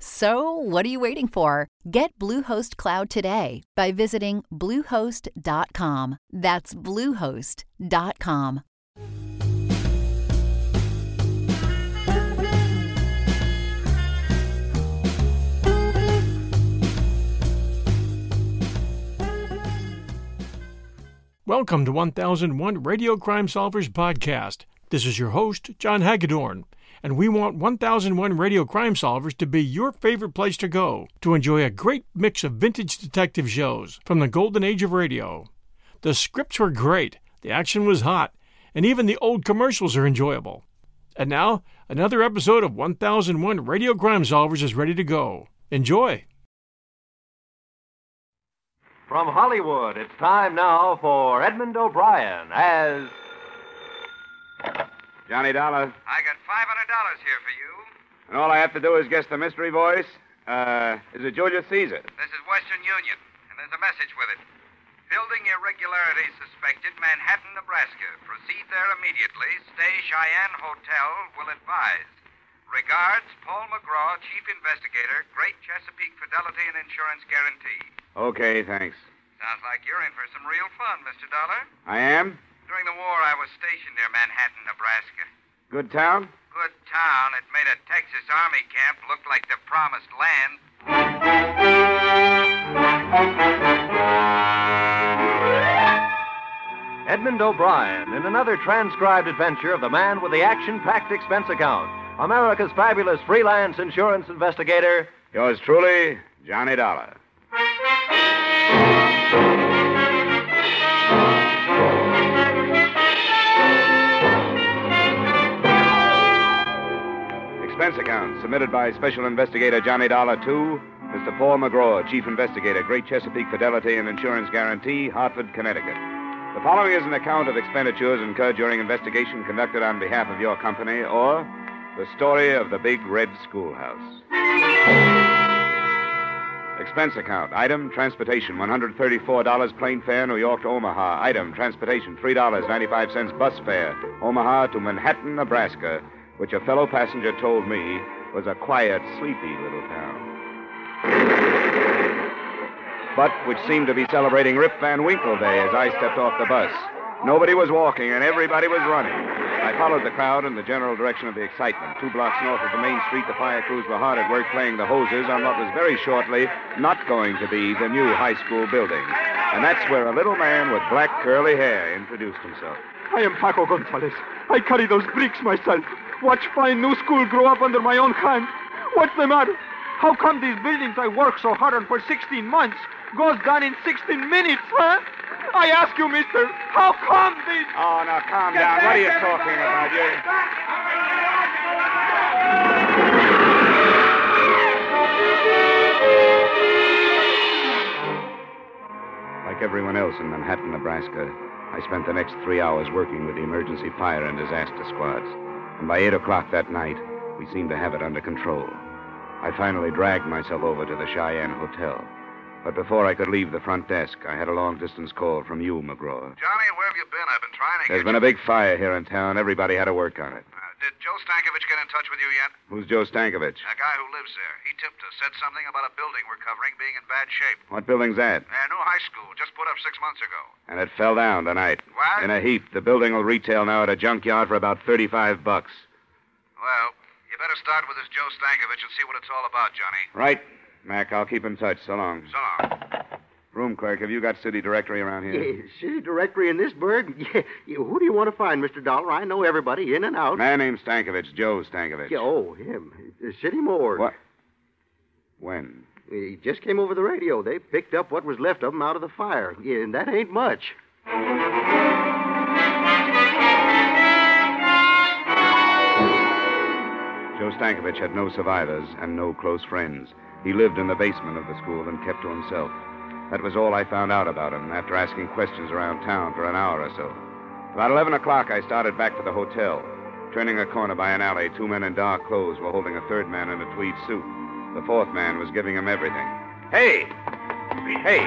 So, what are you waiting for? Get Bluehost Cloud today by visiting Bluehost.com. That's Bluehost.com. Welcome to 1001 Radio Crime Solvers podcast. This is your host, John Hagedorn, and we want 1001 Radio Crime Solvers to be your favorite place to go to enjoy a great mix of vintage detective shows from the golden age of radio. The scripts were great, the action was hot, and even the old commercials are enjoyable. And now, another episode of 1001 Radio Crime Solvers is ready to go. Enjoy! From Hollywood, it's time now for Edmund O'Brien as... Johnny Dollar. I got $500 here for you. And all I have to do is guess the mystery voice. Is it Julius Caesar? This is Western Union, and there's a message with it. Building irregularities suspected, Manhattan, Nebraska. Proceed there immediately. Stay Cheyenne Hotel, will advise. Regards, Paul McGraw, Chief Investigator, Great Chesapeake Fidelity and Insurance Guarantee. Okay, thanks. Sounds like you're in for some real fun, Mr. Dollar. I am? During the war, I was stationed near Manhattan, Nebraska. Good town? Good town. It made a Texas Army camp look like the promised land. Edmund O'Brien in another transcribed adventure of the man with the action-packed expense account. America's fabulous freelance insurance investigator. Yours truly, Johnny Dollar. Expense account submitted by Special Investigator Johnny Dollar to Mr. Paul McGraw, Chief Investigator, Great Chesapeake Fidelity and Insurance Guarantee, Hartford, Connecticut. The following is an account of expenditures incurred during investigation conducted on behalf of your company or... The story of the Big Red Schoolhouse. Expense account. Item, transportation, $134, plane fare, New York to Omaha. Item, transportation, $3.95, bus fare, Omaha to Manhattan, Nebraska, which a fellow passenger told me was a quiet, sleepy little town. But which seemed to be celebrating Rip Van Winkle Day as I stepped off the bus. Nobody was walking and everybody was running. I followed the crowd in the general direction of the excitement. 2 blocks north of the main street, the fire crews were hard at work playing the hoses on what was very shortly not going to be the new high school building. And that's where a little man with black curly hair introduced himself. I am Paco Gonzalez. I carry those bricks myself. Watch fine new school grow up under my own hand. What's the matter? How come these buildings I worked so hard on for 16 months goes down in 16 minutes, huh? I ask you, mister, how come these... Oh, now, calm down. What are you talking about, you? Like everyone else in Manhattan, Nebraska, I spent the next 3 hours working with the emergency fire and disaster squads. And by 8 o'clock that night, we seemed to have it under control. I finally dragged myself over to the Cheyenne Hotel. But before I could leave the front desk, I had a long-distance call from you, McGraw. Johnny, where have you been? I've been trying to get... There's been a big fire here in town. Everybody had to work on it. Did Joe Stankovich get in touch with you yet? Who's Joe Stankovich? A guy who lives there. He tipped us, said something about a building we're covering being in bad shape. What building's that? A new high school, just put up 6 months ago. And it fell down tonight. What? In a heap. The building will retail now at a junkyard for about $35. Well, you better start with this Joe Stankovich and see what it's all about, Johnny. Right. Mac, I'll keep in touch. So long. So long. Room clerk, have you got city directory around here? Yeah, city directory in this burg? Yeah. Who do you want to find, Mr. Dollar? I know everybody in and out. Man named Stankovich, Joe Stankovich. Yeah, oh, him. City morgue. What? When? It just came over the radio. They picked up what was left of them out of the fire. Yeah, and that ain't much. Joe Stankovich had no survivors and no close friends. He lived in the basement of the school and kept to himself. That was all I found out about him after asking questions around town for an hour or so. About 11 o'clock, I started back to the hotel. Turning a corner by an alley, two men in dark clothes were holding a third man in a tweed suit. The fourth man was giving him everything. Hey! Hey!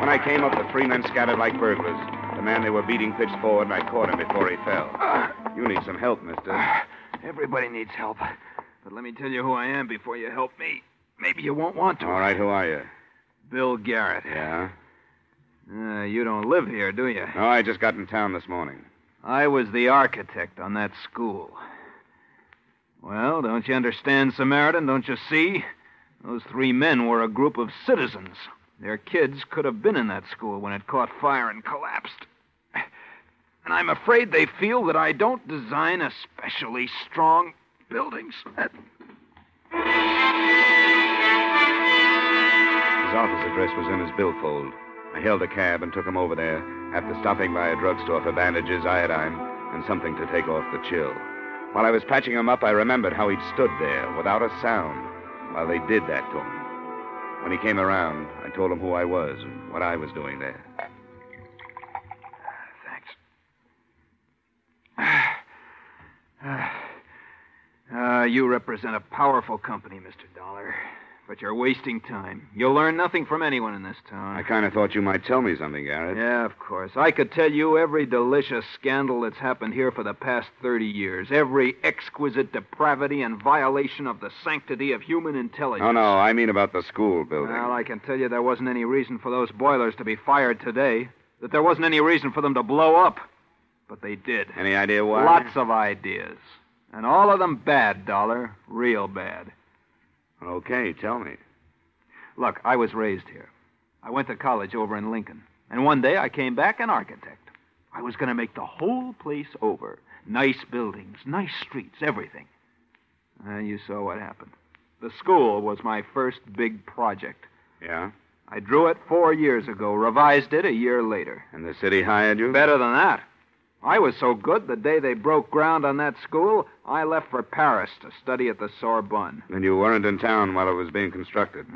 When I came up, the three men scattered like burglars. The man they were beating pitched forward, and I caught him before he fell. You need some help, mister. Everybody needs help. But let me tell you who I am before you help me. Maybe you won't want to. All right, who are you? Bill Garrett. Yeah? You don't live here, do you? No, I just got in town this morning. I was the architect on that school. Well, don't you understand, Samaritan? Don't you see? Those three men were a group of citizens. Their kids could have been in that school when it caught fire and collapsed. And I'm afraid they feel that I don't design especially strong buildings. His office address was in his billfold. I held a cab and took him over there after stopping by a drugstore for bandages, iodine, and something to take off the chill. While I was patching him up, I remembered how he'd stood there without a sound while they did that to him. When he came around, I told him who I was and what I was doing there. Thanks. You represent a powerful company, Mr. Dollar. But you're wasting time. You'll learn nothing from anyone in this town. I kind of thought you might tell me something, Garrett. Yeah, of course. I could tell you every delicious scandal that's happened here for the past 30 years. Every exquisite depravity and violation of the sanctity of human intelligence. Oh, no, I mean about the school building. Well, I can tell you there wasn't any reason for those boilers to be fired today. That there wasn't any reason for them to blow up. But they did. Any idea why? Lots of ideas. And all of them bad, Dollar. Real bad. Okay, tell me. Look, I was raised here. I went to college over in Lincoln. And one day I came back an architect. I was going to make the whole place over. Nice buildings, nice streets, everything. And you saw what happened. The school was my first big project. Yeah? I drew it 4 years ago, revised it a year later. And the city hired you? Better than that. I was so good, the day they broke ground on that school, I left for Paris to study at the Sorbonne. And you weren't in town while it was being constructed?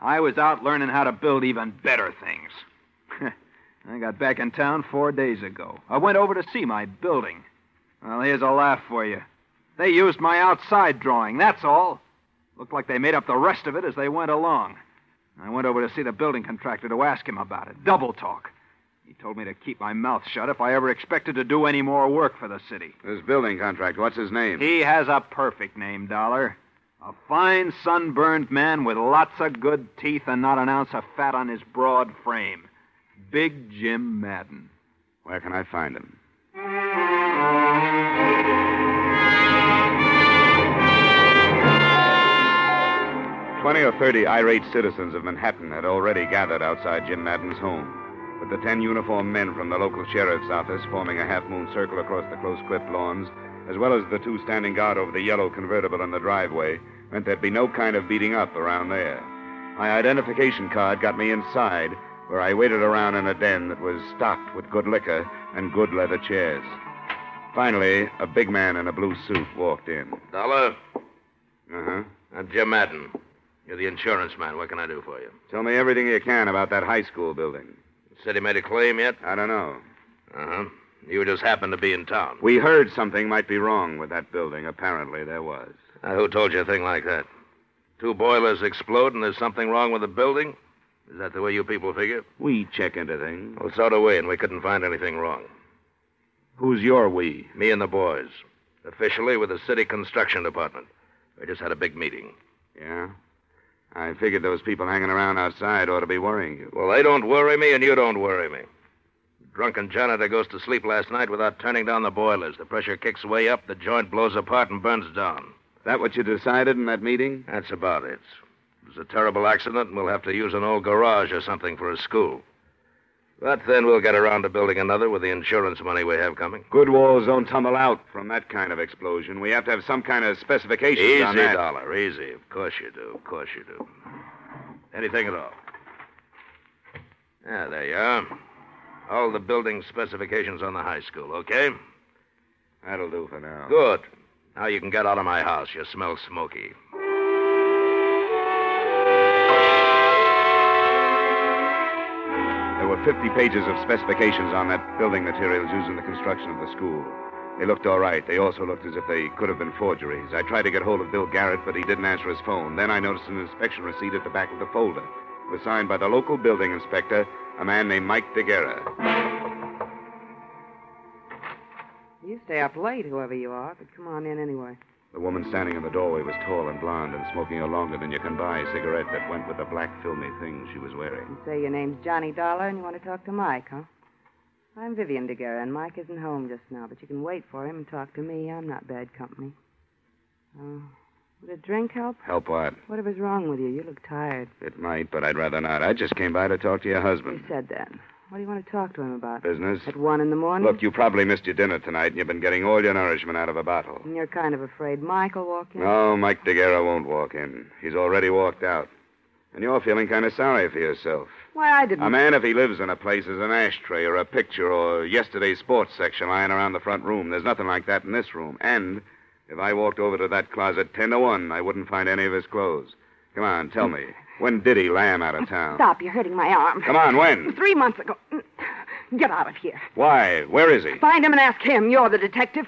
I was out learning how to build even better things. I got back in town 4 days ago. I went over to see my building. Well, here's a laugh for you. They used my outside drawing, that's all. Looked like they made up the rest of it as they went along. I went over to see the building contractor to ask him about it. Double talk. He told me to keep my mouth shut if I ever expected to do any more work for the city. This building contractor, what's his name? He has a perfect name, Dollar. A fine, sunburned man with lots of good teeth and not an ounce of fat on his broad frame. Big Jim Madden. Where can I find him? Twenty or 30 irate citizens of Manhattan had already gathered outside Jim Madden's home, with the 10 uniformed men from the local sheriff's office forming a half-moon circle across the close-clipped lawns, as well as the two standing guard over the yellow convertible in the driveway, meant there'd be no kind of beating up around there. My identification card got me inside, where I waited around in a den that was stocked with good liquor and good leather chairs. Finally, a big man in a blue suit walked in. Dollar. Uh-huh. I'm Jim Madden. You're the insurance man. What can I do for you? Tell me everything you can about that high school building. The city made a claim yet? I don't know. Uh-huh. You just happened to be in town. We heard something might be wrong with that building. Apparently there was. Who told you a thing like that? 2 boilers explode and there's something wrong with the building? Is that the way you people figure? We check into things. Well, so do we, and we couldn't find anything wrong. Who's your we? Me and the boys. Officially with the city construction department. We just had a big meeting. Yeah? I figured those people hanging around outside ought to be worrying you. Well, they don't worry me, and you don't worry me. Drunken janitor goes to sleep last night without turning down the boilers. The pressure kicks way up, the joint blows apart and burns down. That what you decided in that meeting? That's about it. It was a terrible accident, and we'll have to use an old garage or something for a school. But then we'll get around to building another with the insurance money we have coming. Good walls don't tumble out from that kind of explosion. We have to have some kind of specifications easy, on that. Easy, Dollar, easy. Of course you do, of course you do. Anything at all. Yeah, there you are. All the building specifications on the high school, okay? That'll do for now. Good. Now you can get out of my house. You smell smoky. There were 50 pages of specifications on that building materials used in the construction of the school. They looked all right. They also looked as if they could have been forgeries. I tried to get hold of Bill Garrett, but he didn't answer his phone. Then I noticed an inspection receipt at the back of the folder. It was signed by the local building inspector, a man named Mike DeGuerra. You stay up late, whoever you are, but come on in anyway. The woman standing in the doorway was tall and blonde and smoking a longer than you can buy cigarette that went with the black filmy thing she was wearing. You say your name's Johnny Dollar and you want to talk to Mike, huh? I'm Vivian DeGuerra, and Mike isn't home just now, but you can wait for him and talk to me. I'm not bad company. Would a drink help? Help what? Whatever's wrong with you. You look tired. It might, but I'd rather not. I just came by to talk to your husband. You said that. What do you want to talk to him about? Business. At 1 a.m? Look, you probably missed your dinner tonight, and you've been getting all your nourishment out of a bottle. And you're kind of afraid Mike will walk in? No, Mike DeGuerra won't walk in. He's already walked out. And you're feeling kind of sorry for yourself. Why, I didn't... A man, if he lives in a place, is an ashtray or a picture or yesterday's sports section lying around the front room. There's nothing like that in this room. And if I walked over to that closet 10 to 1, I wouldn't find any of his clothes. Come on, tell me. When did he lam out of town? Stop, you're hurting my arm. Come on, when? 3 months ago. Get out of here. Why? Where is he? Find him and ask him. You're the detective.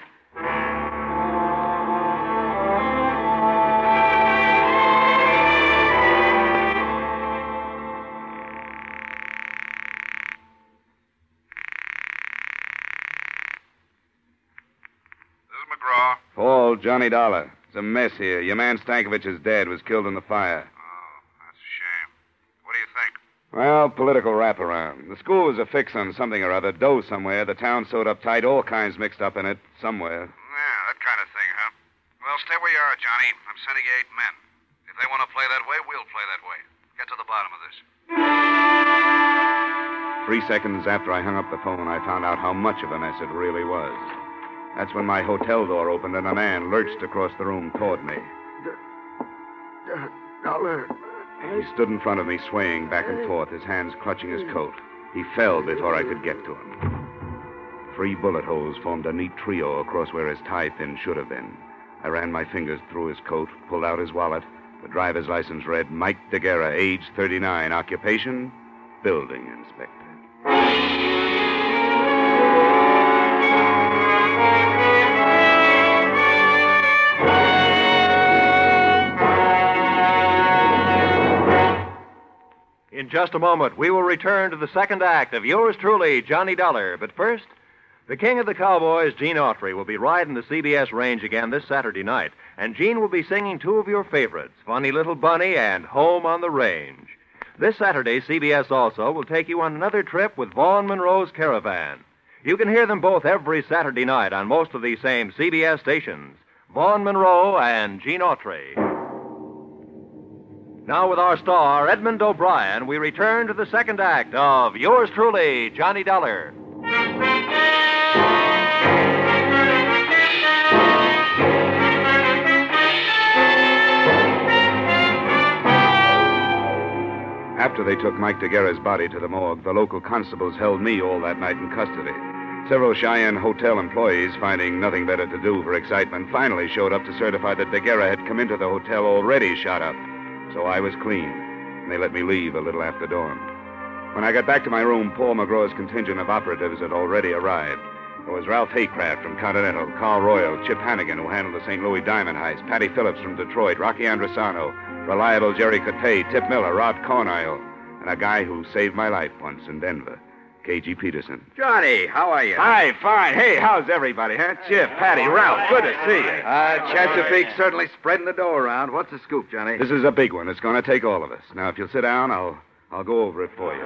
Johnny Dollar. It's a mess here. Your man Stankovich is dead, was killed in the fire. Oh, that's a shame. What do you think? Well, political wraparound. The school was a fix on something or other, dough somewhere, the town sewed up tight, all kinds mixed up in it, somewhere. Yeah, that kind of thing, huh? Well, stay where you are, Johnny. I'm sending you 8 men. If they want to play that way, we'll play that way. Get to the bottom of this. 3 seconds after I hung up the phone, I found out how much of a mess it really was. That's when my hotel door opened and a man lurched across the room toward me. Dollar. He stood in front of me, swaying back and forth, his hands clutching his coat. He fell before I could get to him. 3 bullet holes formed a neat trio across where his tie pin should have been. I ran my fingers through his coat, pulled out his wallet. The driver's license read Mike DeGuerra, age 39, occupation, building inspector. In just a moment, we will return to the second act of yours truly, Johnny Dollar. But first, the king of the cowboys, Gene Autry, will be riding the CBS range again this Saturday night. And Gene will be singing 2 of your favorites, Funny Little Bunny and Home on the Range. This Saturday, CBS also will take you on another trip with Vaughn Monroe's Caravan. You can hear them both every Saturday night on most of these same CBS stations, Vaughn Monroe and Gene Autry. Now with our star, Edmund O'Brien, we return to the second act of yours truly, Johnny Dollar. After they took Mike DeGuerra's body to the morgue, the local constables held me all that night in custody. Several Cheyenne Hotel employees, finding nothing better to do for excitement, finally showed up to certify that DeGuerra had come into the hotel already shot up. So I was clean, and they let me leave a little after dawn. When I got back to my room, Paul McGraw's contingent of operatives had already arrived. It was Ralph Haycraft from Continental, Carl Royal, Chip Hannigan, who handled the St. Louis diamond heist, Patty Phillips from Detroit, Rocky Andressano, Reliable Jerry Cote, Tip Miller, Rod Cornile, and a guy who saved my life once in Denver, K.G. Peterson. Johnny, how are you? Hi, fine. Hey, how's everybody, huh? Chip, Patty, Ralph, good to see you. Chesapeake certainly spreading the dough around. What's the scoop, Johnny? This is a big one. It's going to take all of us. Now, if you'll sit down, I'll go over it for you.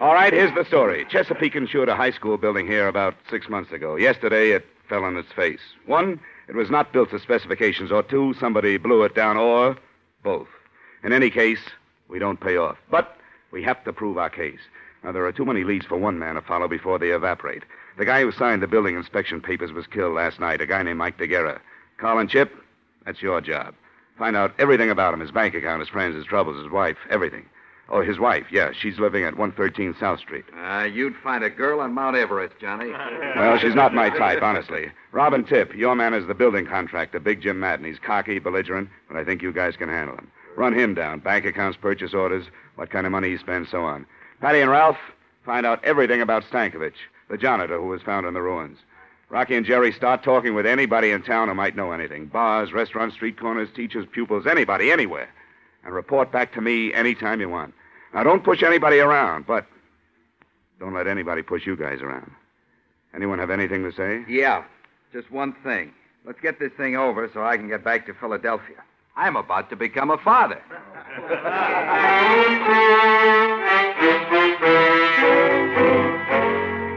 All right, here's the story. Chesapeake insured a high school building here about 6 months ago. Yesterday, it fell on its face. 1, it was not built to specifications, or 2, somebody blew it down, or both. In any case, we don't pay off. But... We have to prove our case. Now, there are too many leads for one man to follow before they evaporate. The guy who signed the building inspection papers was killed last night, a guy named Mike DeGuerra. Carl and Chip, that's your job. Find out everything about him, his bank account, his friends, his troubles, his wife, everything. Oh, his wife, yeah. She's living at 113 South Street. You'd find a girl on Mount Everest, Johnny. Well, she's not my type, honestly. Robin Tip, your man is the building contractor, Big Jim Madden. He's cocky, belligerent, but I think you guys can handle him. Run him down. Bank accounts, purchase orders, what kind of money he spends, so on. Patty and Ralph, find out everything about Stankovich, the janitor who was found in the ruins. Rocky and Jerry, start talking with anybody in town who might know anything. Bars, restaurants, street corners, teachers, pupils, anybody, anywhere. And report back to me anytime you want. Now, don't push anybody around, but don't let anybody push you guys around. Anyone have anything to say? Yeah, just one thing. Let's get this thing over so I can get back to Philadelphia. I'm about to become a father.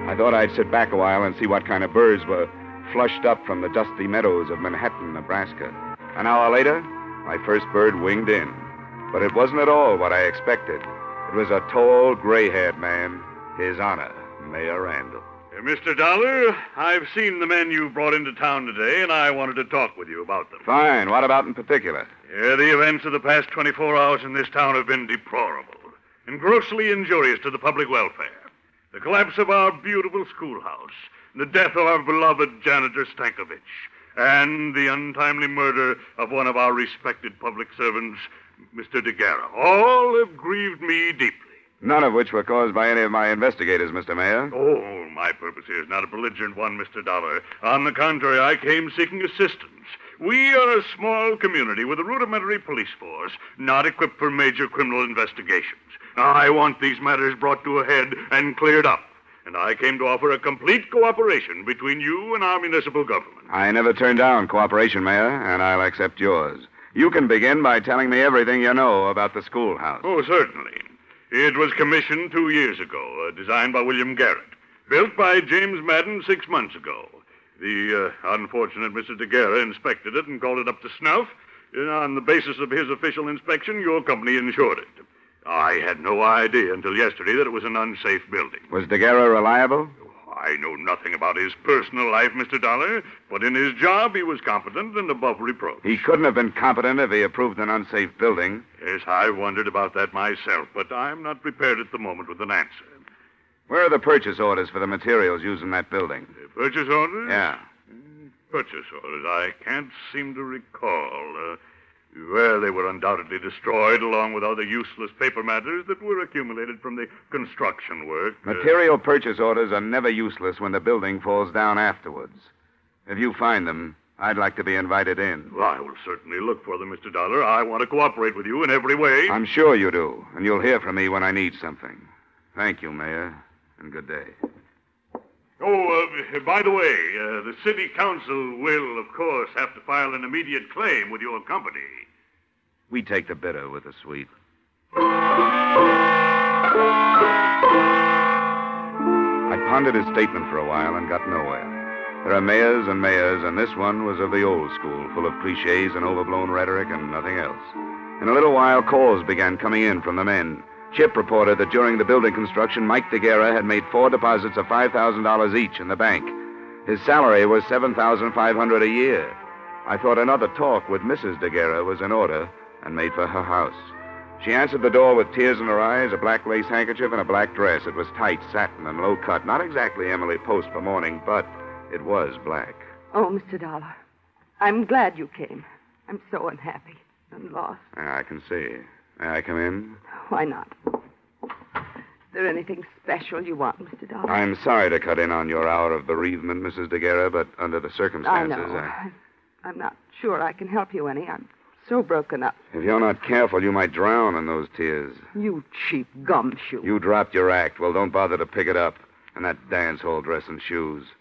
I thought I'd sit back a while and see what kind of birds were flushed up from the dusty meadows of Manhattan, Nebraska. An hour later, my first bird winged in. But it wasn't at all what I expected. It was a tall, gray-haired man, His Honor, Mayor Randall. Mr. Dollar, I've seen the men you brought into town today, and I wanted to talk with you about them. Fine. What about in particular? The events of the past 24 hours in this town have been deplorable and grossly injurious to the public welfare. The collapse of our beautiful schoolhouse, the death of our beloved janitor Stankovich, and the untimely murder of one of our respected public servants, Mr. DeGuerra, all have grieved me deeply. None of which were caused by any of my investigators, Mr. Mayor. Oh, my purpose here is not a belligerent one, Mr. Dollar. On the contrary, I came seeking assistance. We are a small community with a rudimentary police force, not equipped for major criminal investigations. I want these matters brought to a head and cleared up. And I came to offer a complete cooperation between you and our municipal government. I never turn down cooperation, Mayor, and I'll accept yours. You can begin by telling me everything you know about the schoolhouse. Oh, certainly. It was commissioned 2 years ago, designed by William Garrett, built by James Madden 6 months ago. The unfortunate Mr. DeGuerra inspected it and called it up to snuff. And on the basis of his official inspection, your company insured it. I had no idea until yesterday that it was an unsafe building. Was DeGuerra reliable? I know nothing about his personal life, Mr. Dollar, but in his job he was competent and above reproach. He couldn't have been competent if he approved an unsafe building. Yes, I wondered about that myself, but I'm not prepared at the moment with an answer. Where are the purchase orders for the materials used in that building? The purchase orders? Yeah. Purchase orders. I can't seem to recall. Well, they were undoubtedly destroyed along with other useless paper matters that were accumulated from the construction work. Material purchase orders are never useless when the building falls down afterwards. If you find them, I'd like to be invited in. Well, I will certainly look for them, Mr. Dollar. I want to cooperate with you in every way. I'm sure you do, and you'll hear from me when I need something. Thank you, Mayor, and good day. Oh, by the way, the city council will, of course, have to file an immediate claim with your company. We take the bitter with the sweet. I pondered his statement for a while and got nowhere. There are mayors and mayors, and this one was of the old school, full of cliches and overblown rhetoric and nothing else. In a little while, calls began coming in from the men. Chip reported that during the building construction, Mike DeGuerra had made 4 deposits of $5,000 each in the bank. His salary was $7,500 a year. I thought another talk with Mrs. DeGuerra was in order and made for her house. She answered the door with tears in her eyes, a black lace handkerchief, and a black dress. It was tight, satin, and low-cut. Not exactly Emily Post for mourning, but it was black. Oh, Mr. Dollar, I'm glad you came. I'm so unhappy and lost. I can see. May I come in? Why not? Is there anything special you want, Mr. Dollar? I'm sorry to cut in on your hour of bereavement, Mrs. DeGuerra, but under the circumstances... I know. I'm not sure I can help you any. I'm so broken up. If you're not careful, you might drown in those tears. You cheap gumshoe. You dropped your act. Well, don't bother to pick it up. And that dance hall dress and shoes. Is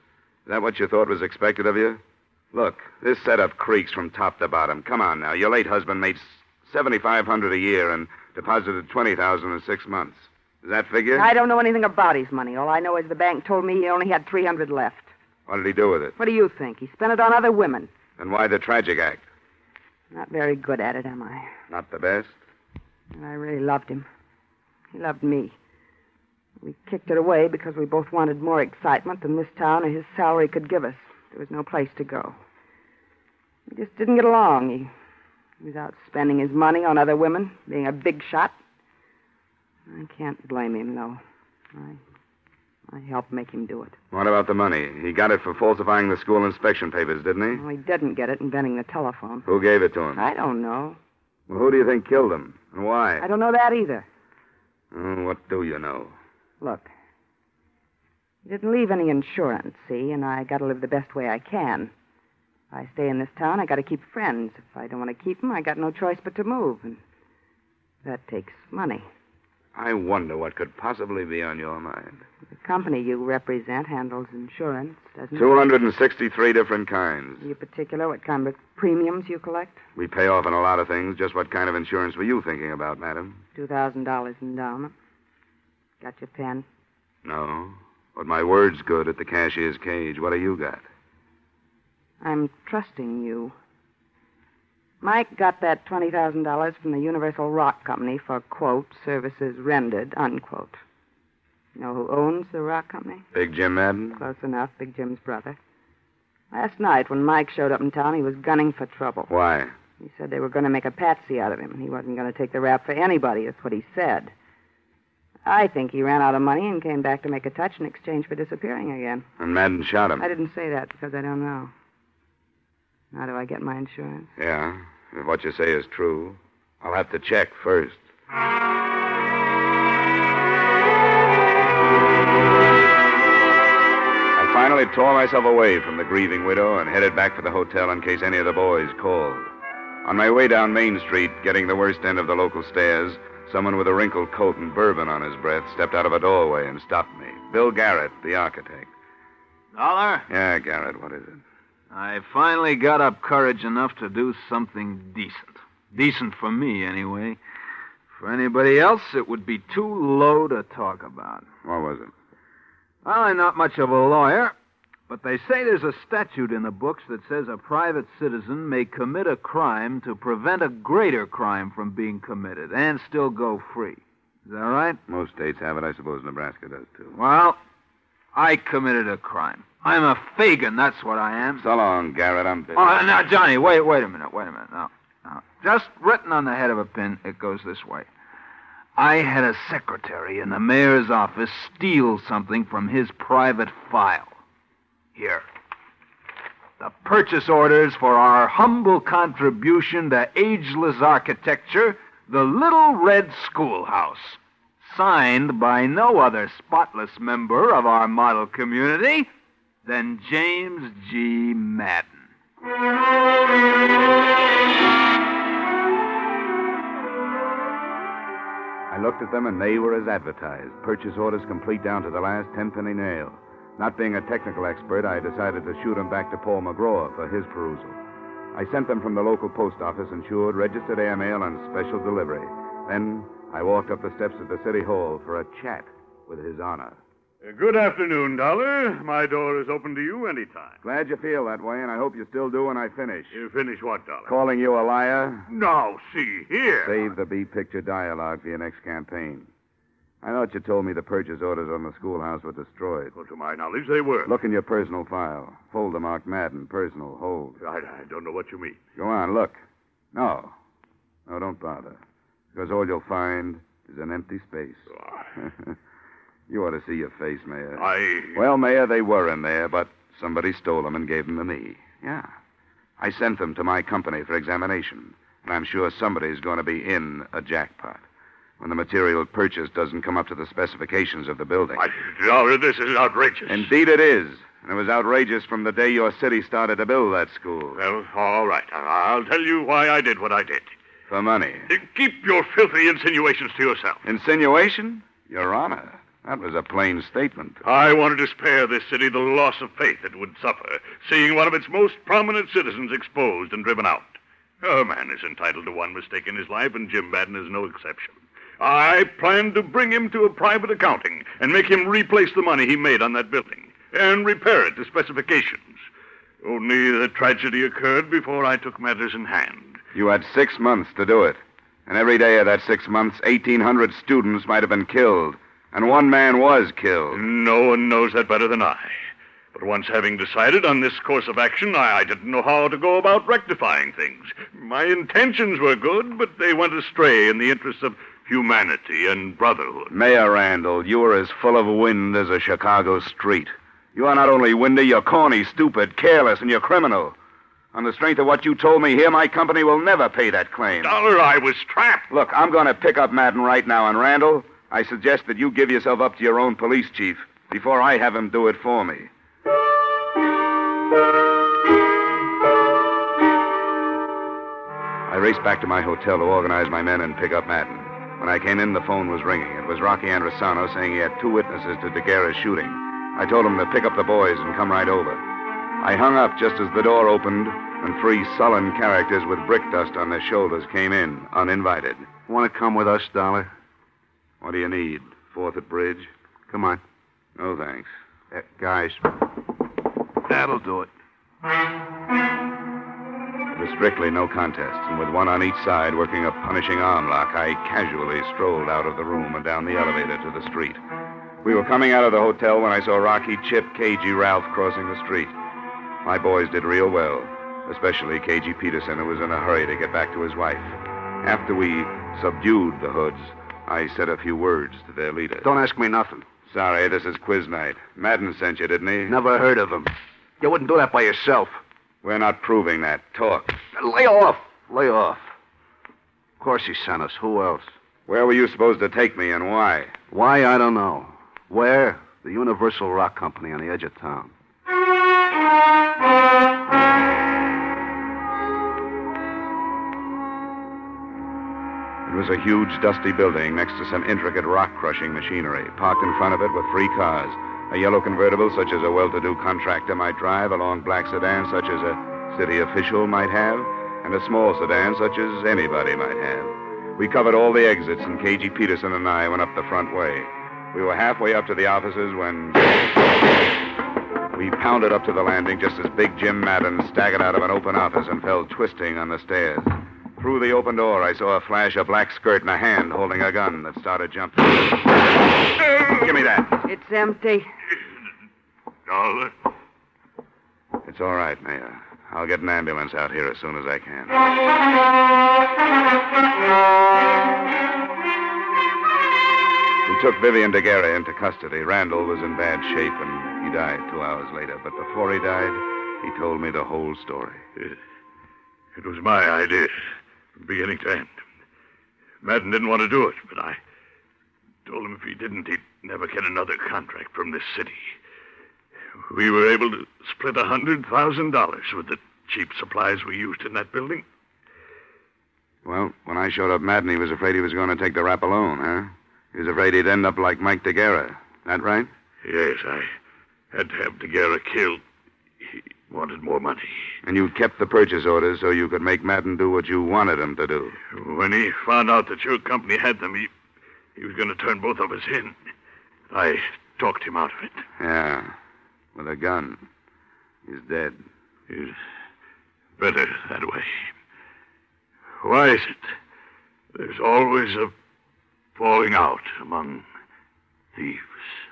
that what you thought was expected of you? Look, this setup creaks from top to bottom. Come on now. Your late husband made $7,500 a year and deposited $20,000 in 6 months. Does that figure? I don't know anything about his money. All I know is the bank told me he only had $300 left. What did he do with it? What do you think? He spent it on other women. And why the tragic act? Not very good at it, am I? Not the best? I really loved him. He loved me. We kicked it away because we both wanted more excitement than this town or his salary could give us. There was no place to go. We just didn't get along. He was out spending his money on other women, being a big shot. I can't blame him, though. I helped make him do it. What about the money? He got it for falsifying the school inspection papers, didn't he? Well, he didn't get it, inventing the telephone. Who gave it to him? I don't know. Well, who do you think killed him, and why? I don't know that either. What do you know? Look, he didn't leave any insurance, see, and I got to live the best way I can. If I stay in this town, I got to keep friends. If I don't want to keep them, I got no choice but to move, and that takes money. I wonder what could possibly be on your mind. The company you represent handles insurance, doesn't it? 263 different kinds. Are you particular what kind of premiums you collect? We pay off on a lot of things. Just what kind of insurance were you thinking about, madam? $2,000 endowment. Got your pen? No, but my word's good at the cashier's cage. What do you got? I'm trusting you. Mike got that $20,000 from the Universal Rock Company for, quote, services rendered, unquote. You know who owns the rock company? Big Jim Madden? Close enough, Big Jim's brother. Last night, when Mike showed up in town, he was gunning for trouble. Why? He said they were going to make a patsy out of him, and he wasn't going to take the rap for anybody. That's what he said. I think he ran out of money and came back to make a touch in exchange for disappearing again. And Madden shot him. I didn't say that because I don't know. Now do I get my insurance? Yeah, if what you say is true. I'll have to check first. I finally tore myself away from the grieving widow and headed back for the hotel in case any of the boys called. On my way down Main Street, getting the worst end of the local stairs, someone with a wrinkled coat and bourbon on his breath stepped out of a doorway and stopped me. Bill Garrett, the architect. Dollar? Yeah, Garrett, what is it? I finally got up courage enough to do something decent. Decent for me, anyway. For anybody else, it would be too low to talk about. What was it? Well, I'm not much of a lawyer, but they say there's a statute in the books that says a private citizen may commit a crime to prevent a greater crime from being committed and still go free. Is that right? Most states have it. I suppose Nebraska does, too. Well, I committed a crime. I'm a Fagin, that's what I am. So long, Garrett, I'm busy. Oh, now, Johnny, wait a minute. Now, just written on the head of a pin, it goes this way. I had a secretary in the mayor's office steal something from his private file. Here. The purchase orders for our humble contribution to ageless architecture, the Little Red Schoolhouse. Signed by no other spotless member of our model community than James G. Madden. I looked at them, and they were as advertised. Purchase orders complete down to the last tenpenny nail. Not being a technical expert, I decided to shoot them back to Paul McGraw for his perusal. I sent them from the local post office, insured, registered airmail, and special delivery. Then I walked up the steps of the city hall for a chat with His Honor. Good afternoon, Dollar. My door is open to you anytime. Glad you feel that way, and I hope you still do when I finish. You finish what, Dollar? Calling you a liar? No, see here. Save the B-picture dialogue for your next campaign. I thought you told me the purchase orders on the schoolhouse were destroyed. Well, to my knowledge, they were. Look in your personal file. Folder marked Madden, personal, hold. I don't know what you mean. Go on, look. No, don't bother. Because all you'll find is an empty space. Oh. You ought to see your face, Mayor. Well, Mayor, they were in there, but somebody stole them and gave them to me. Yeah. I sent them to my company for examination, and I'm sure somebody's going to be in a jackpot when the material purchased doesn't come up to the specifications of the building. Dollar, this is outrageous. Indeed it is. And it was outrageous from the day your city started to build that school. Well, all right. I'll tell you why I did what I did. For money. Keep your filthy insinuations to yourself. Insinuation? Your Honor. That was a plain statement. I wanted to spare this city the loss of faith it would suffer, seeing one of its most prominent citizens exposed and driven out. A man is entitled to one mistake in his life, and Jim Madden is no exception. I planned to bring him to a private accounting and make him replace the money he made on that building and repair it to specifications. Only the tragedy occurred before I took matters in hand. You had 6 months to do it. And every day of that 6 months, 1,800 students might have been killed. And one man was killed. No one knows that better than I. But once having decided on this course of action, I didn't know how to go about rectifying things. My intentions were good, but they went astray in the interests of humanity and brotherhood. Mayor Randall, you are as full of wind as a Chicago street. You are not only windy, you're corny, stupid, careless, and you're criminal. On the strength of what you told me here, my company will never pay that claim. Dollar, I was trapped. Look, I'm going to pick up Madden right now, and Randall, I suggest that you give yourself up to your own police chief before I have him do it for me. I raced back to my hotel to organize my men and pick up Madden. When I came in, the phone was ringing. It was Rocky Andressano saying he had two witnesses to DeGuerra's shooting. I told him to pick up the boys and come right over. I hung up just as the door opened, and three sullen characters with brick dust on their shoulders came in, uninvited. Want to come with us, Dollar? What do you need? Fourth at Bridge? Come on. No, thanks. Guys, that'll do it. It was strictly no contest, and with one on each side working a punishing arm lock, I casually strolled out of the room and down the elevator to the street. We were coming out of the hotel when I saw Rocky, Chip, K.G., Ralph crossing the street. My boys did real well, especially K.G. Peterson, who was in a hurry to get back to his wife. After we subdued the hoods, I said a few words to their leader. Don't ask me nothing. Sorry, this is quiz night. Madden sent you, didn't he? Never heard of him. You wouldn't do that by yourself. We're not proving that. Talk. Lay off. Lay off. Of course he sent us. Who else? Where were you supposed to take me and why? Why, I don't know. Where? The Universal Rock Company on the edge of town. It was a huge, dusty building next to some intricate rock-crushing machinery. Parked in front of it were three cars. A yellow convertible, such as a well-to-do contractor might drive, a long black sedan, such as a city official might have, and a small sedan, such as anybody might have. We covered all the exits, and K.G. Peterson and I went up the front way. We were halfway up to the offices when we pounded up to the landing just as big Jim Madden staggered out of an open office and fell twisting on the stairs. Through the open door, I saw a flash, a black skirt, and a hand holding a gun that started jumping. Give me that. It's empty. Dollar. It's all right, Mayor. I'll get an ambulance out here as soon as I can. We took Vivian DeGuerra into custody. Randall was in bad shape, and he died 2 hours later. But before he died, he told me the whole story. It was my idea, from beginning to end. Madden didn't want to do it, but I told him if he didn't, he'd never get another contract from this city. We were able to split $100,000 with the cheap supplies we used in that building. Well, when I showed up Madden, he was afraid he was going to take the rap alone, huh? He was afraid he'd end up like Mike DeGuerra. That right? Yes, I had to have DeGuerra killed. He wanted more money. And you kept the purchase orders so you could make Madden do what you wanted him to do. When he found out that your company had them, he was going to turn both of us in. I talked him out of it. Yeah, with a gun. He's dead. He's better that way. Why is it there's always a falling out among thieves?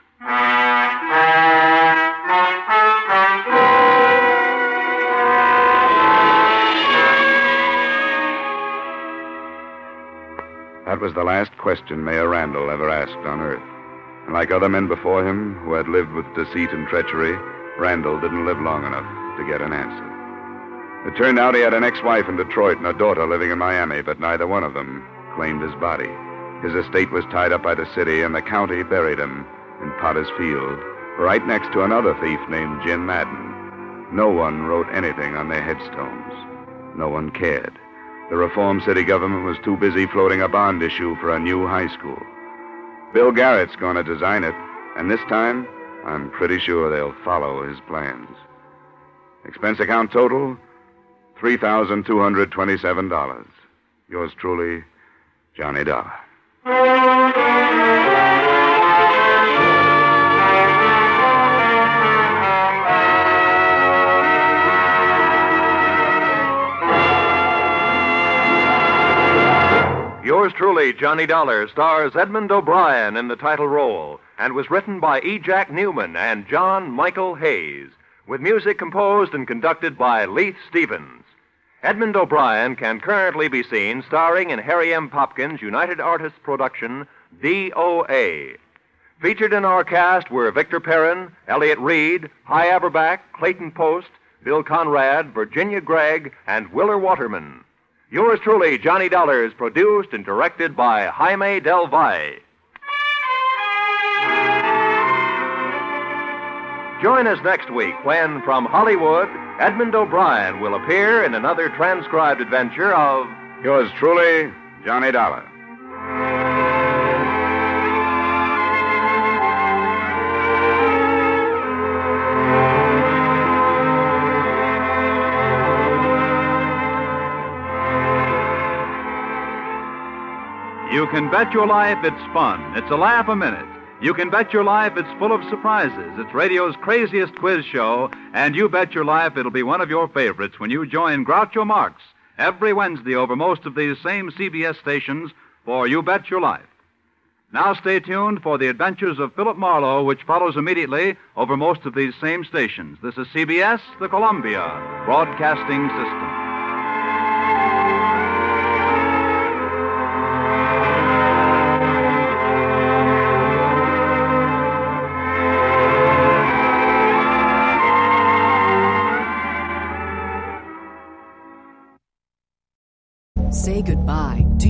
That was the last question Mayor Randall ever asked on Earth. And like other men before him who had lived with deceit and treachery, Randall didn't live long enough to get an answer. It turned out he had an ex-wife in Detroit and a daughter living in Miami, but neither one of them claimed his body. His estate was tied up by the city, and the county buried him in Potter's Field, right next to another thief named Jim Madden. No one wrote anything on their headstones. No one cared. The reform city government was too busy floating a bond issue for a new high school. Bill Garrett's going to design it, and this time, I'm pretty sure they'll follow his plans. Expense account total, $3,227. Yours truly, Johnny Dollar. Yours truly, Johnny Dollar, stars Edmund O'Brien in the title role and was written by E. Jack Newman and John Michael Hayes, with music composed and conducted by Leith Stevens. Edmund O'Brien can currently be seen starring in Harry M. Popkin's United Artists production, DOA. Featured in our cast were Victor Perrin, Elliot Reed, Hy Averback, Clayton Post, Bill Conrad, Virginia Gregg, and Willer Waterman. Yours truly, Johnny Dollar, is produced and directed by Jaime Del Valle. Join us next week when, from Hollywood, Edmund O'Brien will appear in another transcribed adventure of Yours truly, Johnny Dollar. You can bet your life it's fun. It's a laugh a minute. You can bet your life it's full of surprises. It's radio's craziest quiz show, and you bet your life it'll be one of your favorites when you join Groucho Marx every Wednesday over most of these same CBS stations for You Bet Your Life. Now stay tuned for the adventures of Philip Marlowe, which follows immediately over most of these same stations. This is CBS, the Columbia Broadcasting System. Say goodbye to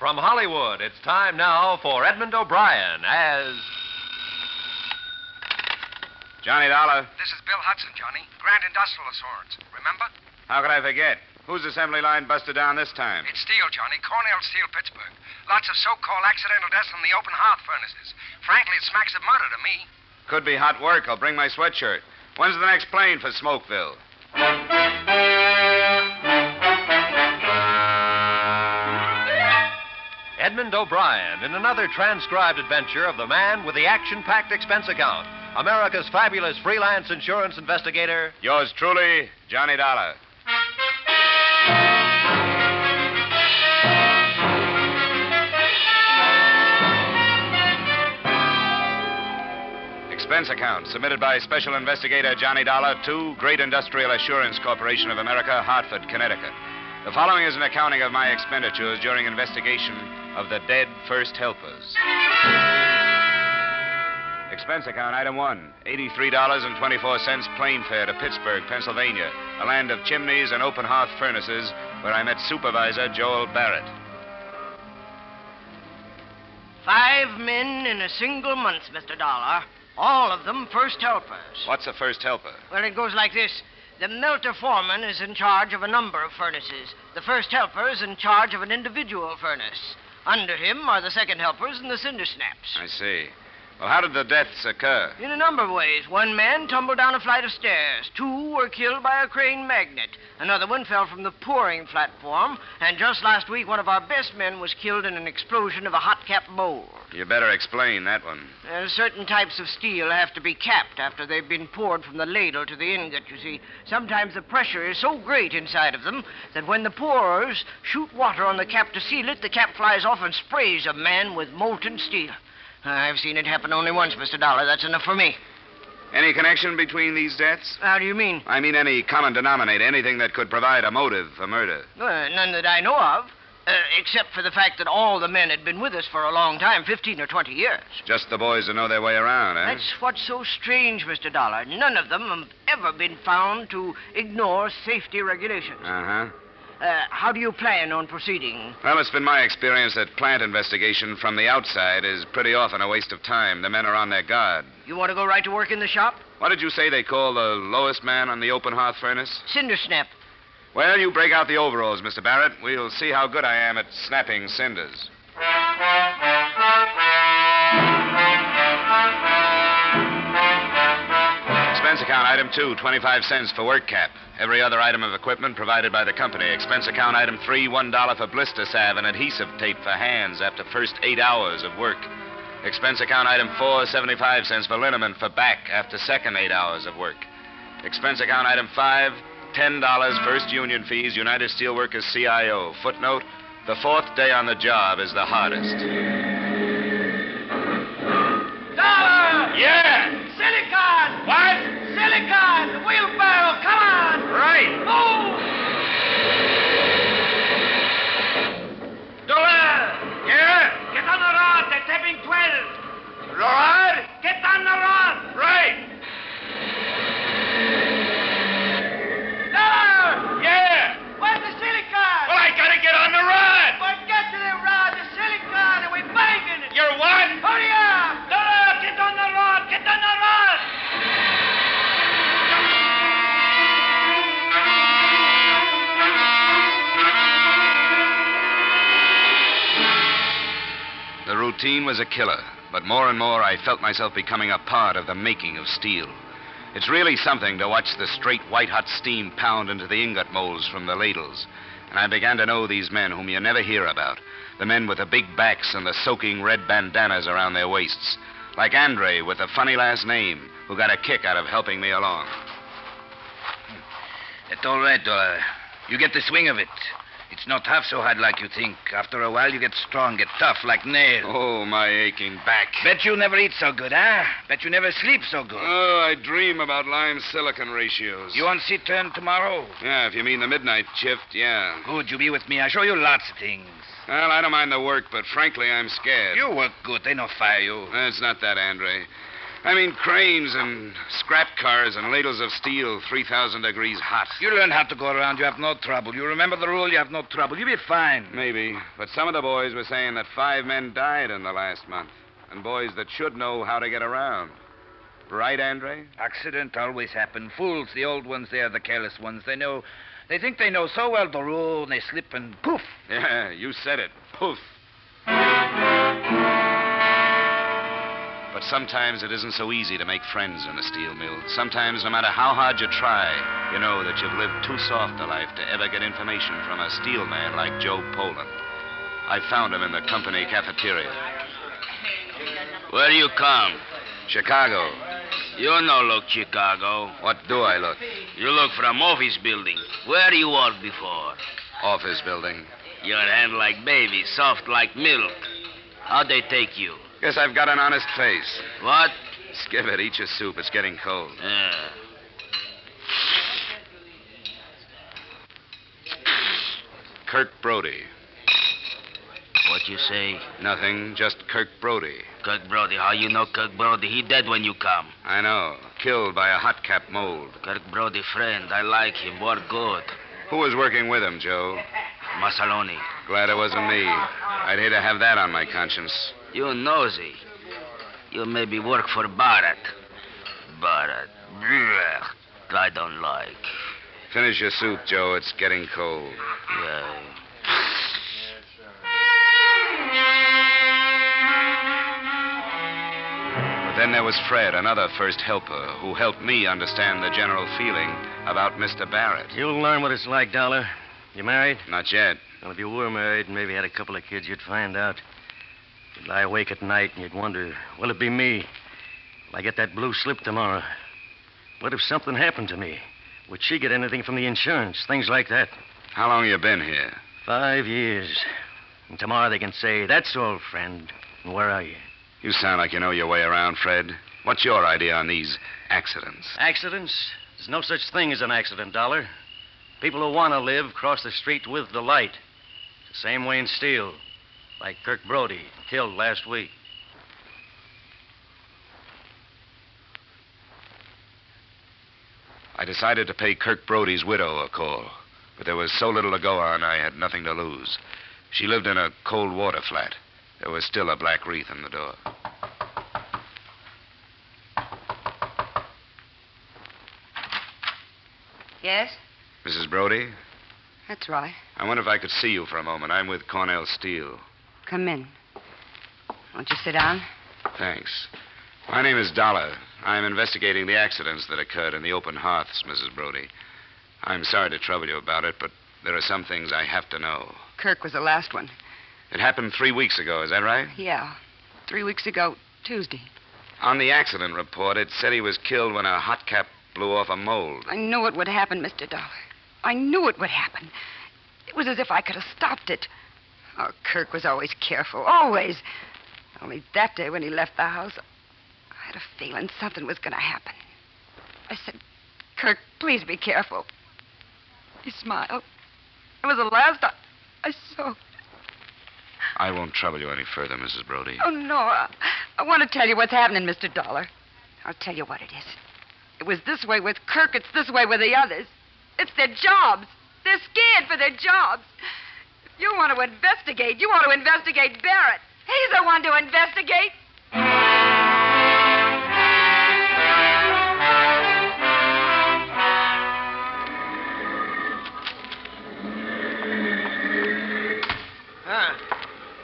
From Hollywood, it's time now for Edmund O'Brien as Johnny Dollar. This is Bill Hudson, Johnny. Grand Industrial Assurance. Remember? How could I forget? Whose assembly line busted down this time? It's Steel, Johnny. Cornell Steel, Pittsburgh. Lots of so-called accidental deaths in the open hearth furnaces. Frankly, it smacks of murder to me. Could be hot work. I'll bring my sweatshirt. When's the next plane for Smokeville? Edmund O'Brien in another transcribed adventure of the man with the action-packed expense account, America's fabulous freelance insurance investigator. Yours truly, Johnny Dollar. Expense account submitted by Special Investigator Johnny Dollar to Great Industrial Assurance Corporation of America, Hartford, Connecticut. The following is an accounting of my expenditures during investigation of the dead first helpers. Expense account item 1, $83.24 plane fare to Pittsburgh, Pennsylvania, the land of chimneys and open hearth furnaces, where I met supervisor Joel Barrett. 5 men in a single month, Mr. Dollar. All of them first helpers. What's a first helper? Well, it goes like this. The melter foreman is in charge of a number of furnaces. The first helper is in charge of an individual furnace. Under him are the second helpers and the cinder snaps. I see. Well, how did the deaths occur? In a number of ways. 1 man tumbled down a flight of stairs. 2 were killed by a crane magnet. Another one fell from the pouring platform. And just last week, one of our best men was killed in an explosion of a hot cap bowl. You better explain that one. Certain types of steel have to be capped after they've been poured from the ladle to the ingot, you see. Sometimes the pressure is so great inside of them that when the pourers shoot water on the cap to seal it, the cap flies off and sprays a man with molten steel. I've seen it happen only once, Mr. Dollar. That's enough for me. Any connection between these deaths? How do you mean? I mean any common denominator, anything that could provide a motive for murder. None that I know of. Except for the fact that all the men had been with us for a long time, 15 or 20 years. Just the boys that know their way around, eh? That's what's so strange, Mr. Dollar. None of them have ever been found to ignore safety regulations. Uh-huh. How do you plan on proceeding? Well, it's been my experience that plant investigation from the outside is pretty often a waste of time. The men are on their guard. You want to go right to work in the shop? What did you say they call the lowest man on the open hearth furnace? Cinder snap. Well, you break out the overalls, Mr. Barrett. We'll see how good I am at snapping cinders. Expense account item 2, 25 cents for work cap. Every other item of equipment provided by the company. Expense account item 3, $1 for blister salve and adhesive tape for hands after first 8 hours of work. Expense account item 4, 75 cents for liniment for back after second 8 hours of work. Expense account item 5, $10 first union fees, United Steelworkers CIO. Footnote, the fourth day on the job is the hardest. Dollar! Yeah! Silicon! What? Silicon! The wheelbarrow, come on! Right! Move! Dollar! Yeah? Get on the rod, they're tapping 12. Rod? Get on the rod! Right! The routine was a killer, but more and more I felt myself becoming a part of the making of steel. It's really something to watch the straight, white-hot steam pound into the ingot molds from the ladles. And I began to know these men whom you never hear about, the men with the big backs and the soaking red bandanas around their waists, like Andre with the funny last name, who got a kick out of helping me along. That's all right, Dollar. You get the swing of it. It's not half so hard like you think. After a while, you get strong, get tough like nails. Oh, my aching back. Bet you never eat so good, huh? Bet you never sleep so good. Oh, I dream about lime-silicon ratios. You on sit turn tomorrow? Yeah, if you mean the midnight shift, yeah. Good, you be with me. I show you lots of things. Well, I don't mind the work, but frankly, I'm scared. You work good. They no fire you. It's not that, Andre. I mean, cranes and scrap cars and ladles of steel, 3,000 degrees hot. You learn how to go around. You have no trouble. You remember the rule, you have no trouble. You'll be fine. Maybe. But some of the boys were saying that 5 men died in the last month, and boys that should know how to get around. Right, Andre? Accidents always happen. Fools, the old ones, they are the careless ones. They know. They think they know so well the rule, and they slip and poof. Yeah, you said it. Poof. But sometimes it isn't so easy to make friends in a steel mill. Sometimes, no matter how hard you try, you know that you've lived too soft a life to ever get information from a steel man like Joe Poland. I found him in the company cafeteria. Where do you come? Chicago. You no look Chicago. What do I look? You look from office building. Where you worked before? Office building. Your hand like baby, soft like milk. How'd they take you? Guess I've got an honest face. What? Skip it. Eat your soup. It's getting cold. Yeah. Kirk Brody. What you say? Nothing. Just Kirk Brody. Kirk Brody. How you know Kirk Brody? He dead when you come. I know. Killed by a hot cap mold. Kirk Brody, friend. I like him. What good? Who was working with him, Joe? Masaloni. Glad it wasn't me. I'd hate to have that on my conscience. You nosy. You maybe work for Barrett. Barrett. Blech. I don't like. Finish your soup, Joe. It's getting cold. Yeah. But then there was Fred, another first helper, who helped me understand the general feeling about Mr. Barrett. You'll learn what it's like, Dollar. You married? Not yet. Well, if you were married and maybe had a couple of kids, you'd find out. You'd lie awake at night and you'd wonder, will it be me? Will I get that blue slip tomorrow? What if something happened to me? Would she get anything from the insurance? Things like that. How long you been here? 5 years. And tomorrow they can say, that's all, friend. And where are you? You sound like you know your way around, Fred. What's your idea on these accidents? Accidents? There's no such thing as an accident, Dollar. People who want to live cross the street with delight. It's the same way in steel. Like Kirk Brody, killed last week. I decided to pay Kirk Brody's widow a call, but there was so little to go on, I had nothing to lose. She lived in a cold water flat. There was still a black wreath on the door. Yes? Mrs. Brody? That's right. I wonder if I could see you for a moment. I'm with Cornell Steel. Come in. Won't you sit down? Thanks. My name is Dollar. I'm investigating the accidents that occurred in the open hearths, Mrs. Brody. I'm sorry to trouble you about it, but there are some things I have to know. Kirk was the last one. It happened 3 weeks ago, is that right? Yeah. 3 weeks ago, Tuesday. On the accident report, it said he was killed when a hot cap blew off a mold. I knew it would happen, Mr. Dollar. I knew it would happen. It was as if I could have stopped it. Oh, Kirk was always careful, always. Only that day when he left the house, I had a feeling something was going to happen. I said, Kirk, please be careful. He smiled. It was the last I saw. I won't trouble you any further, Mrs. Brody. Oh, no. I want to tell you what's happening, Mr. Dollar. I'll tell you what it is. It was this way with Kirk. It's this way with the others. It's their jobs. They're scared for their jobs. If you want to investigate, you ought to investigate Barrett. He's the one to investigate.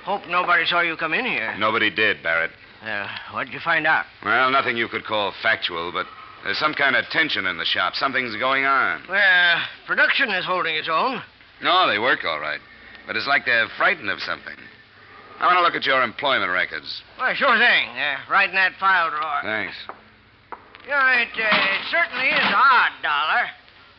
Hope nobody saw you come in here. Nobody did, Barrett. What did you find out? Well, nothing you could call factual, but there's some kind of tension in the shop. Something's going on. Well, production is holding its own. No, they work all right. But it's like they're frightened of something. I want to look at your employment records. Well, sure thing. Right in that file drawer. Thanks. You know, it certainly is odd, Dollar.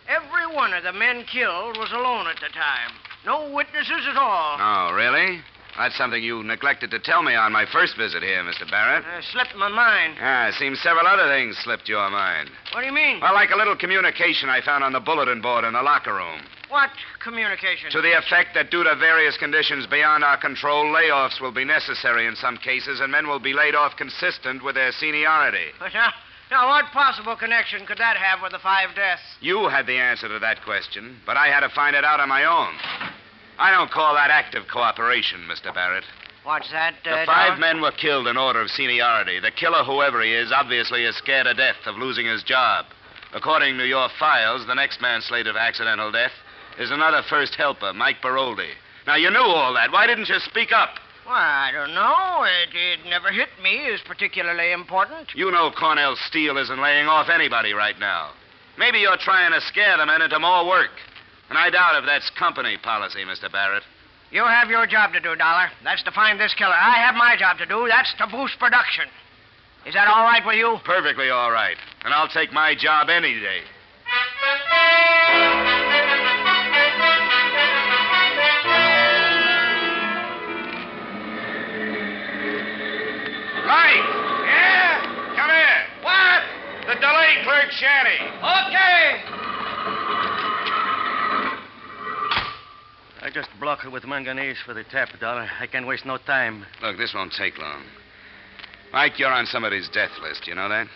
Every one of the men killed was alone at the time. No witnesses at all. Oh, really? That's something you neglected to tell me on my first visit here, Mr. Barrett. Slipped my mind. Ah, it seems several other things slipped your mind. What do you mean? Well, like a little communication I found on the bulletin board in the locker room. What communication? To the effect that due to various conditions beyond our control, layoffs will be necessary in some cases, and men will be laid off consistent with their seniority. But now, what possible connection could that have with the 5 deaths? You had the answer to that question, but I had to find it out on my own. I don't call that active cooperation, Mr. Barrett. What's that, The 5 men were killed in order of seniority. The killer, whoever he is, obviously is scared to death of losing his job. According to your files, the next man slated for accidental death is another first helper, Mike Baroldi. Now, you knew all that. Why didn't you speak up? Well, I don't know. It never hit me as particularly important. You know Cornell Steel isn't laying off anybody right now. Maybe you're trying to scare the men into more work. And I doubt if that's company policy, Mr. Barrett. You have your job to do, Dollar. That's to find this killer. I have my job to do. That's to boost production. Is that all right with you? Perfectly all right. And I'll take my job any day. Right. Yeah? Come here. What? The delay clerk shanty. Okay. I just block it with manganese for the tap, Dollar. I can't waste no time. Look, this won't take long. Mike, you're on somebody's death list. You know that?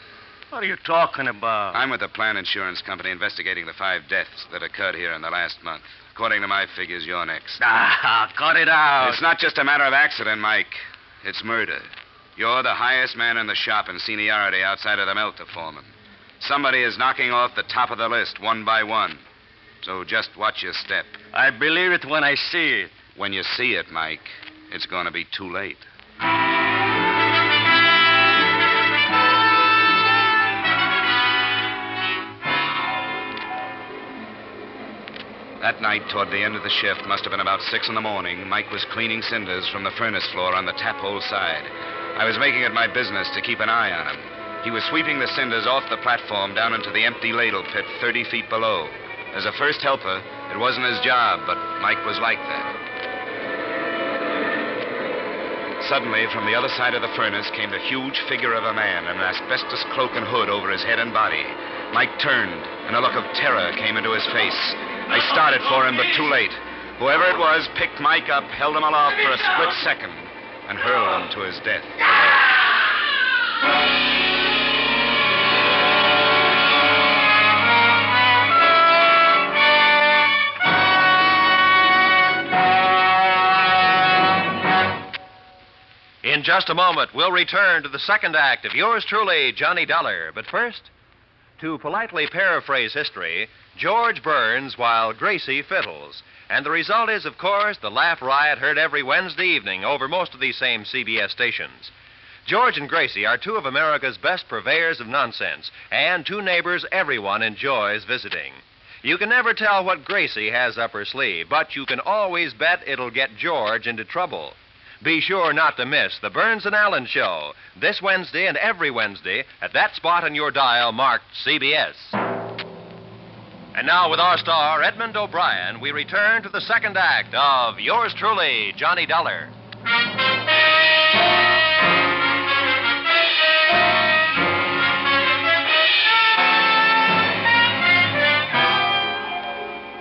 What are you talking about? I'm with the Plant Insurance Company investigating the 5 deaths that occurred here in the last month. According to my figures, you're next. Ah, cut it out. It's not just a matter of accident, Mike. It's murder. You're the highest man in the shop in seniority outside of the melter foreman. Somebody is knocking off the top of the list one by one. So just watch your step. I believe it when I see it. When you see it, Mike, it's going to be too late. That night, toward the end of the shift, must have been about 6 a.m, Mike was cleaning cinders from the furnace floor on the tap hole side. I was making it my business to keep an eye on him. He was sweeping the cinders off the platform down into the empty ladle pit 30 feet below. As a first helper, it wasn't his job, but Mike was like that. Suddenly, from the other side of the furnace came the huge figure of a man in an asbestos cloak and hood over his head and body. Mike turned, and a look of terror came into his face. I started for him, but too late. Whoever it was picked Mike up, held him aloft for a split second, and hurled him to his death. In just a moment, we'll return to the second act of yours truly, Johnny Dollar. But first, To politely paraphrase history, George burns while Gracie fiddles. And the result is, of course, the laugh riot heard every Wednesday evening over most of these same CBS stations. George and Gracie are two of America's best purveyors of nonsense, and two neighbors everyone enjoys visiting. You can never tell what Gracie has up her sleeve, but you can always bet it'll get George into trouble. Be sure not to miss the Burns and Allen Show, this Wednesday and every Wednesday, at that spot on your dial marked CBS. And now with our star, Edmund O'Brien, we return to the second act of yours truly, Johnny Dollar.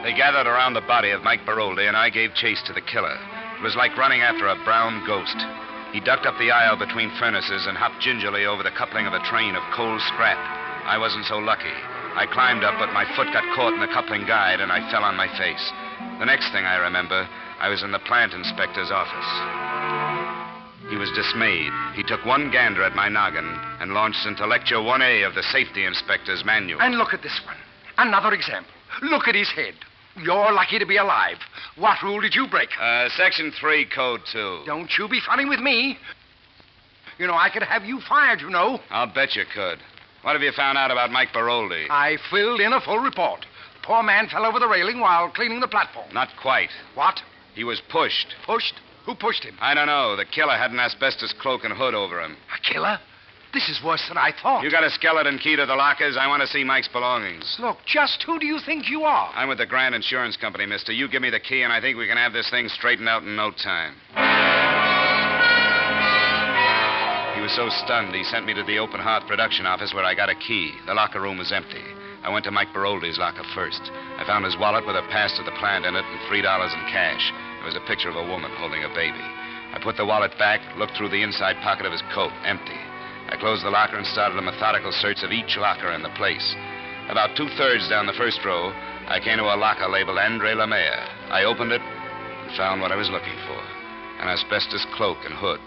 They gathered around the body of Mike Baroldi, and I gave chase to the killer. It was like running after a brown ghost. He ducked up the aisle between furnaces and hopped gingerly over the coupling of a train of coal scrap. I wasn't so lucky. I climbed up, but my foot got caught in the coupling guide, and I fell on my face. The next thing I remember, I was in the plant inspector's office. He was dismayed. He took one gander at my noggin and launched into Lecture 1A of the Safety Inspector's Manual. And look at this one. Another example. Look at his head. You're lucky to be alive. What rule did you break? Section 3, Code 2. Don't you be funny with me. You know, I could have you fired, you know. I'll bet you could. What have you found out about Mike Baroldi? I filled in a full report. The poor man fell over the railing while cleaning the platform. Not quite. What? He was pushed. Pushed? Who pushed him? I don't know. The killer had an asbestos cloak and hood over him. A killer? This is worse than I thought. You got a skeleton key to the lockers? I want to see Mike's belongings. Look, just who do you think you are? I'm with the Grand Insurance Company, mister. You give me the key, and I think we can have this thing straightened out in no time. He was so stunned, he sent me to the open hearth production office where I got a key. The locker room was empty. I went to Mike Baroldi's locker first. I found his wallet with a pass to the plant in it and $3 in cash. It was a picture of a woman holding a baby. I put the wallet back, looked through the inside pocket of his coat. Empty. I closed the locker and started a methodical search of each locker in the place. About two-thirds down the first row, I came to a locker labeled Andre Lemaire. I opened it and found what I was looking for, an asbestos cloak and hood.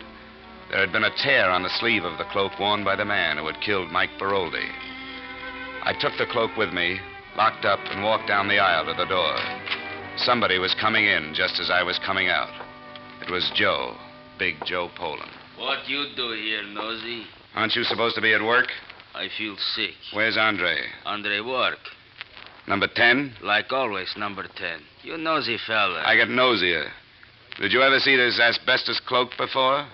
There had been a tear on the sleeve of the cloak worn by the man who had killed Mike Baroldi. I took the cloak with me, locked up, and walked down the aisle to the door. Somebody was coming in just as I was coming out. It was Joe, Big Joe Poland. What you do here, Nosey? Aren't you supposed to be at work? I feel sick. Where's Andre? Andre work. Number 10? Like always, number 10. You nosy fella. I get nosier. Did you ever see this asbestos cloak before?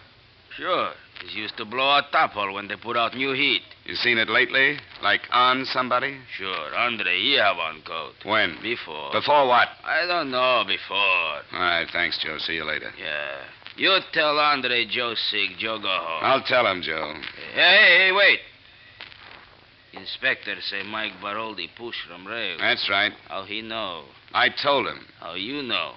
Sure. It used to blow out topple when they put out new heat. You seen it lately? Like on somebody? Sure. Andre, he have on coat. When? Before. Before what? I don't know. Before. All right. Thanks, Joe. See you later. Yeah. You tell Andre Joe's sick. Joe go home. I'll tell him, Joe. Hey, wait. Inspector say Mike Baroldi pushed from rail. That's right. How he know? I told him. How you know?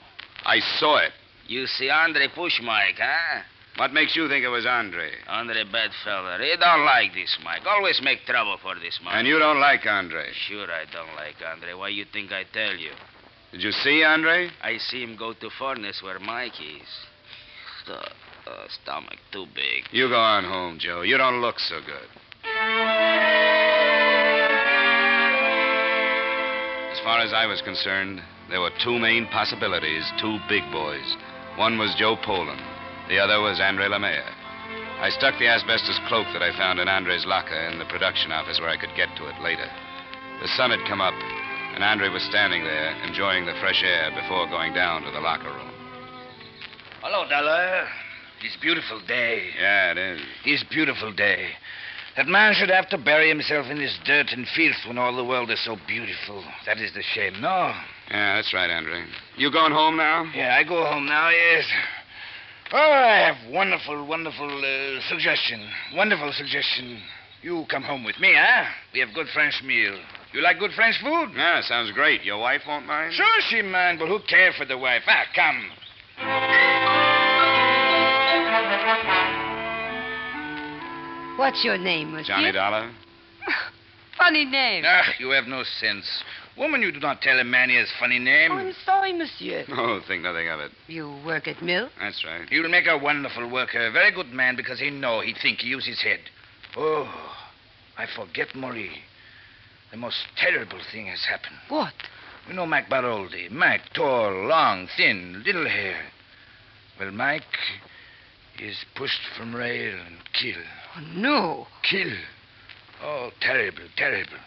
I saw it. You see Andre push Mike, huh? What makes you think it was Andre? Andre bad fella. He don't like this Mike. Always make trouble for this Mike. And you don't like Andre? Sure I don't like Andre. Why you think I tell you? Did you see Andre? I see him go to furnace where Mike is. Stomach too big. You go on home, Joe. You don't look so good. As far as I was concerned, there were two main possibilities, two big boys. One was Joe Poland. The other was Andre Lemaire. I stuck the asbestos cloak that I found in Andre's locker in the production office where I could get to it later. The sun had come up, and Andre was standing there enjoying the fresh air before going down to the locker room. Hello, Dollar. It's beautiful day. Yeah, it is. It's beautiful day. That man should have to bury himself in this dirt and filth when all the world is so beautiful. That is the shame, no? Yeah, that's right, Andre. You going home now? Yeah, I go home now, yes. Oh, I have wonderful suggestion. Wonderful suggestion. You come home with me, huh? We have good French meal. You like good French food? Yeah, sounds great. Your wife won't mind? Sure she mind, but who cares for the wife? Ah, come. What's your name, monsieur? Johnny Dollar. Funny name. Ah, you have no sense. Woman, you do not tell a man he has funny name. Oh, I'm sorry, monsieur. Oh, think nothing of it. You work at mill? That's right. He'll make a wonderful worker, a very good man, because he know, he think, he use his head. Oh, I forget Marie. The most terrible thing has happened. What? You know Mike Baroldi. Mike, tall, long, thin, little hair. Well, Mike is pushed from rail and killed. Oh, no. Killed. Oh, terrible, terrible.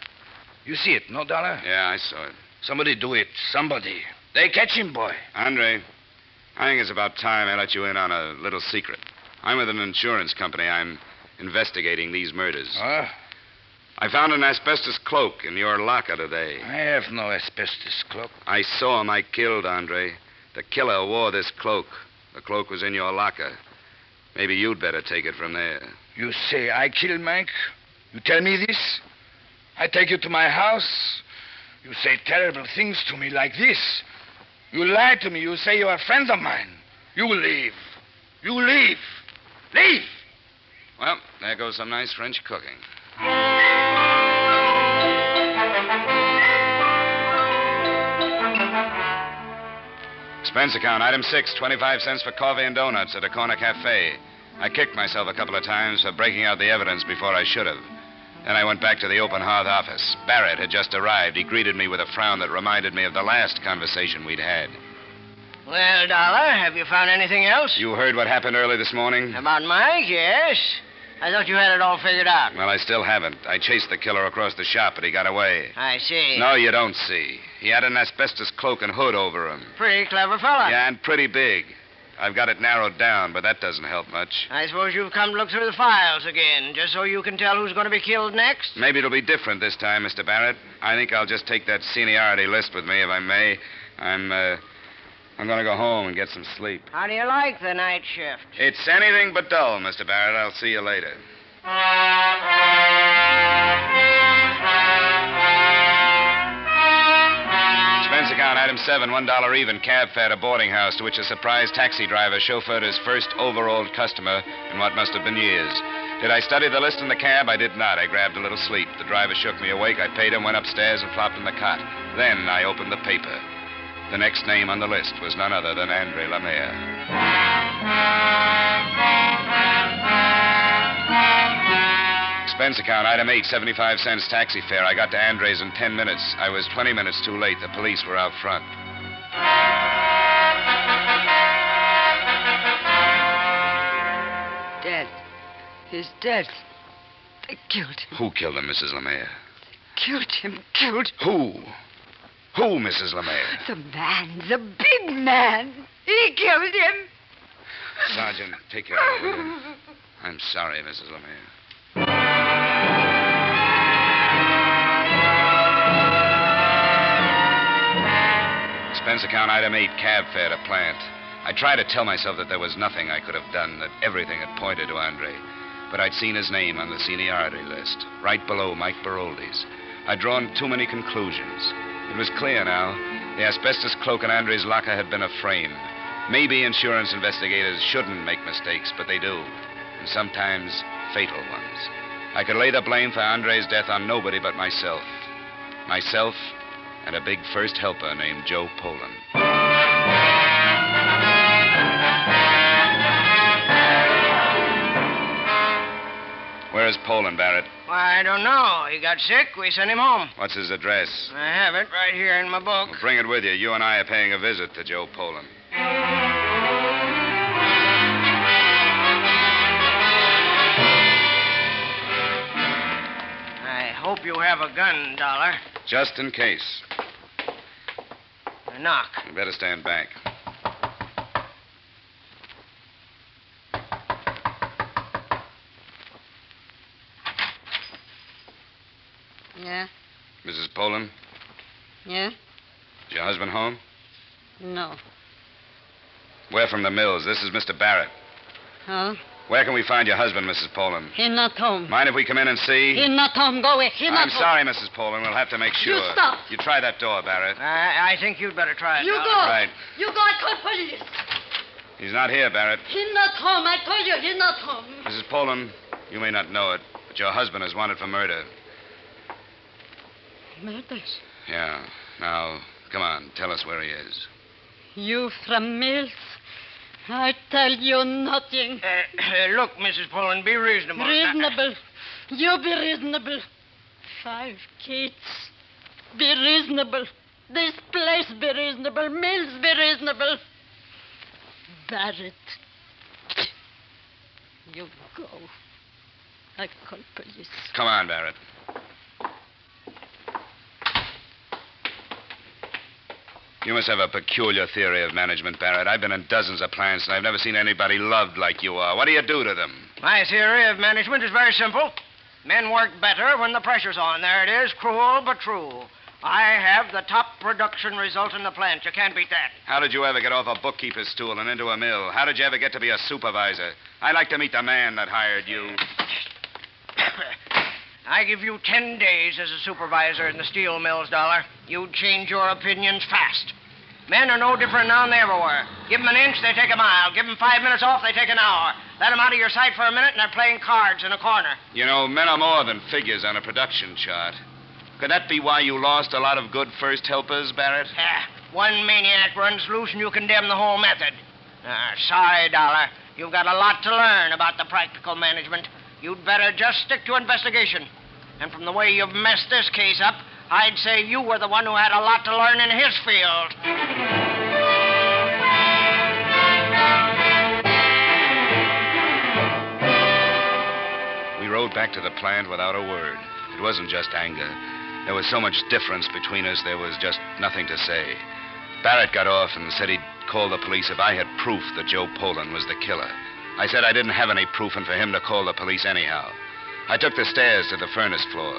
You see it, no, Dollar? Yeah, I saw it. Somebody do it. Somebody. They catch him, boy. Andre, I think it's about time I let you in on a little secret. I'm with an insurance company. I'm investigating these murders. Huh? I found an asbestos cloak in your locker today. I have no asbestos cloak. I saw him. I killed, Andre. The killer wore this cloak. The cloak was in your locker. Maybe you'd better take it from there. You say I killed Mike? You tell me this? I take you to my house. You say terrible things to me like this. You lie to me. You say you are friends of mine. You leave. You leave. Leave! Well, there goes some nice French cooking. Expense account, item 6, 25 cents for coffee and donuts at a corner cafe. I kicked myself a couple of times for breaking out the evidence before I should have. Then I went back to the open hearth office. Barrett had just arrived. He greeted me with a frown that reminded me of the last conversation we'd had. Well, Dollar, have you found anything else? You heard what happened early this morning? About Mike, yes. I thought you had it all figured out. Well, I still haven't. I chased the killer across the shop, but he got away. I see. No, you don't see. He had an asbestos cloak and hood over him. Pretty clever fella. Yeah, and pretty big. I've got it narrowed down, but that doesn't help much. I suppose you've come to look through the files again, just so you can tell who's going to be killed next? Maybe it'll be different this time, Mr. Barrett. I think I'll just take that seniority list with me, if I may. I'm going to go home and get some sleep. How do you like the night shift? It's anything but dull, Mr. Barrett. I'll see you later. Expense account, item 7, $1 even, cab fare to boarding house, to which a surprised taxi driver chauffeured his first overall customer in what must have been years. Did I study the list in the cab? I did not. I grabbed a little sleep. The driver shook me awake. I paid him, went upstairs, and flopped in the cot. Then I opened the paper. The next name on the list was none other than Andre Lemire. Expense account, item 8, 75 cents taxi fare. I got to Andre's in 10 minutes. I was 20 minutes too late. The police were out front. Dead. He's dead. They killed him. Who killed him, Mrs. Lemire? They killed him. Killed him. Who? Who, Mrs. Lemire? The man, the big man. He killed him. Sergeant, take care of him. I'm sorry, Mrs. Lemire. Expense account, item 8, cab fare to plant. I tried to tell myself that there was nothing I could have done, that everything had pointed to Andre. But I'd seen his name on the seniority list, right below Mike Baroldi's. I'd drawn too many conclusions. It was clear now. The asbestos cloak in Andre's locker had been a frame. Maybe insurance investigators shouldn't make mistakes, but they do. And sometimes fatal ones. I could lay the blame for Andre's death on nobody but myself. Myself and a big first helper named Joe Poland. Where is Poland, Barrett? Why, I don't know. He got sick. We sent him home. What's his address? I have it right here in my book. Well, bring it with you. You and I are paying a visit to Joe Poland. I hope you have a gun, Dollar. Just in case. A knock. You better stand back. Yeah? Mrs. Poland? Yeah? Is your husband home? No. We're from the mills. This is Mr. Barrett. Huh? Where can we find your husband, Mrs. Poland? He's not home. Mind if we come in and see? He's not home. Go away. He's not home. I'm sorry, Mrs. Poland. We'll have to make sure. You stop. You try that door, Barrett. I think you'd better try it. You go. Right. You go. I call police. He's not here, Barrett. He's not home. I told you he's not home. Mrs. Poland, you may not know it, but your husband is wanted for murder. Murders? Yeah. Now, come on. Tell us where he is. You from Mills? I tell you nothing. Look, Mrs. Poland, be reasonable. Reasonable? You be reasonable. 5 kids. Be reasonable. This place be reasonable. Mills be reasonable. Barrett. You go. I call police. Come on, Barrett. You must have a peculiar theory of management, Barrett. I've been in dozens of plants, and I've never seen anybody loved like you are. What do you do to them? My theory of management is very simple. Men work better when the pressure's on. There it is, cruel but true. I have the top production result in the plant. You can't beat that. How did you ever get off a bookkeeper's stool and into a mill? How did you ever get to be a supervisor? I'd like to meet the man that hired you. I give you 10 days as a supervisor in the steel mills, Dollar. You'd change your opinions fast. Men are no different now than they ever were. Give them an inch, they take a mile. Give them 5 minutes off, they take an hour. Let them out of your sight for a minute, and they're playing cards in a corner. You know, men are more than figures on a production chart. Could that be why you lost a lot of good first helpers, Barrett? One maniac runs loose, and you condemn the whole method. Sorry, Dollar. You've got a lot to learn about the practical management. You'd better just stick to investigation. And from the way you've messed this case up, I'd say you were the one who had a lot to learn in his field. We rode back to the plant without a word. It wasn't just anger. There was so much difference between us, there was just nothing to say. Barrett got off and said he'd call the police if I had proof that Joe Poland was the killer. I said I didn't have any proof, and for him to call the police anyhow. I took the stairs to the furnace floor.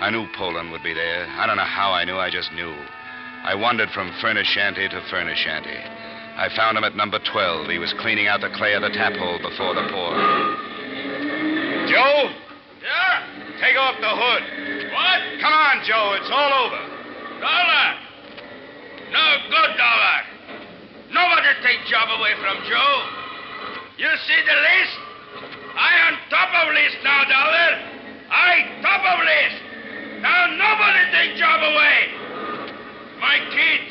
I knew Poland would be there. I don't know how I knew, I just knew. I wandered from furnace shanty to furnace shanty. I found him at number 12. He was cleaning out the clay of the tap hole before the pour. Joe? Yeah? Take off the hood. What? Come on, Joe. It's all over. Dollar. No good, Dollar. Nobody take job away from Joe. You see the list? I on top of list now, Dollar. I top of list. Now nobody take job away. My kids,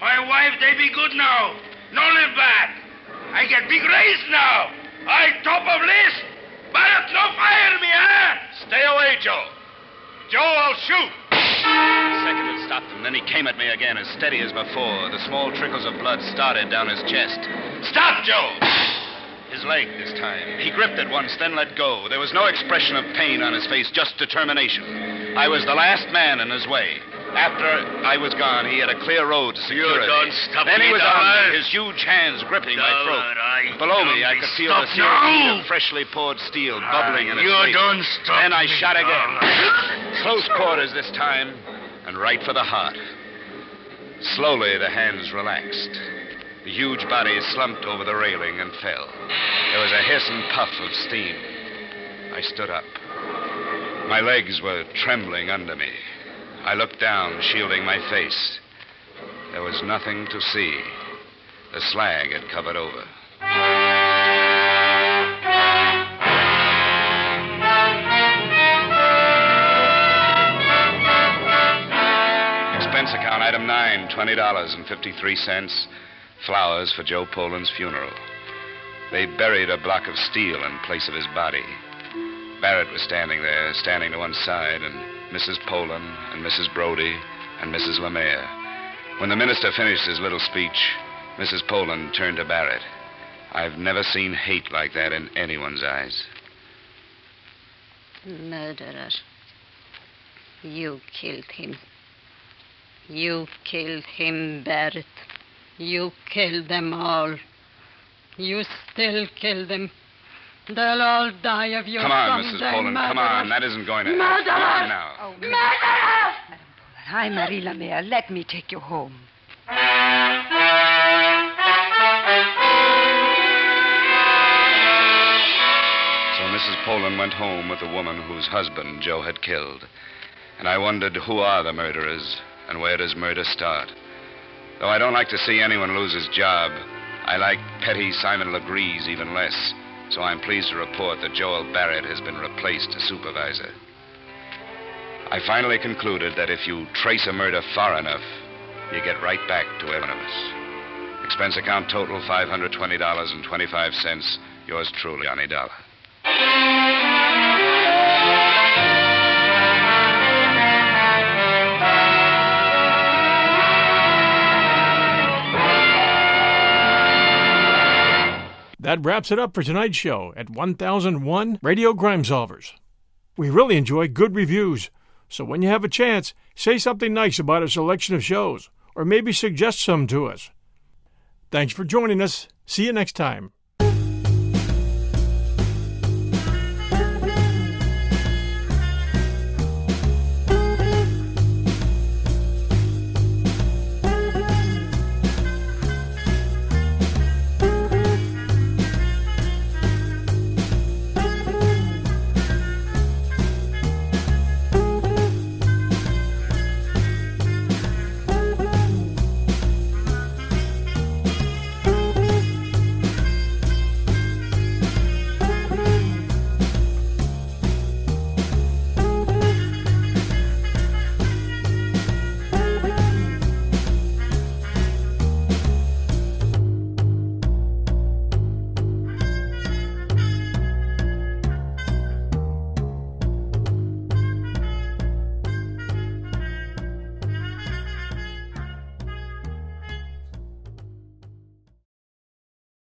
my wife, they be good now. No live bad. I get big raise now. I top of list. Barrett, no fire me, huh? Stay away, Joe. Joe, I'll shoot. The second it stopped him. Then he came at me again, as steady as before. The small trickles of blood started down his chest. Stop, Joe! His leg this time. He gripped it once, then let go. There was no expression of pain on his face, just determination. I was the last man in his way. After I was gone, he had a clear road to security. You don't stop then me, he was Dollar. On me, his huge hands gripping Dollar, my throat. Below me, I could feel the smell of freshly poured steel bubbling in his face. You don't stop Then I shot again. Close quarters this time, and right for the heart. Slowly, the hands relaxed. The huge body slumped over the railing and fell. There was a hiss and puff of steam. I stood up. My legs were trembling under me. I looked down, shielding my face. There was nothing to see. The slag had covered over. Expense account item 9, $20.53. Flowers for Joe Poland's funeral. They buried a block of steel in place of his body. Barrett was standing there, standing to one side, and Mrs. Poland and Mrs. Brody and Mrs. LeMaire. When the minister finished his little speech, Mrs. Poland turned to Barrett. I've never seen hate like that in anyone's eyes. Murderer. You killed him. You killed him, Barrett. You killed them all. You still kill them. They'll all die of you. Come on, Mrs. Poland, murderer. Come on. That isn't going to happen. Come on now. Oh, murderer! Hi, Marie LaMere. Let me take you home. So Mrs. Poland went home with the woman whose husband Joe had killed. And I wondered, who are the murderers, and where does murder start? Though I don't like to see anyone lose his job, I like petty Simon Legree's even less. So I'm pleased to report that Joel Barrett has been replaced as supervisor. I finally concluded that if you trace a murder far enough, you get right back to every one of us. Expense account total, $520.25. Yours truly, Johnny Dollar. That wraps it up for tonight's show at 1001 Radio Crime Solvers. We really enjoy good reviews, so when you have a chance, say something nice about our selection of shows, or maybe suggest some to us. Thanks for joining us. See you next time.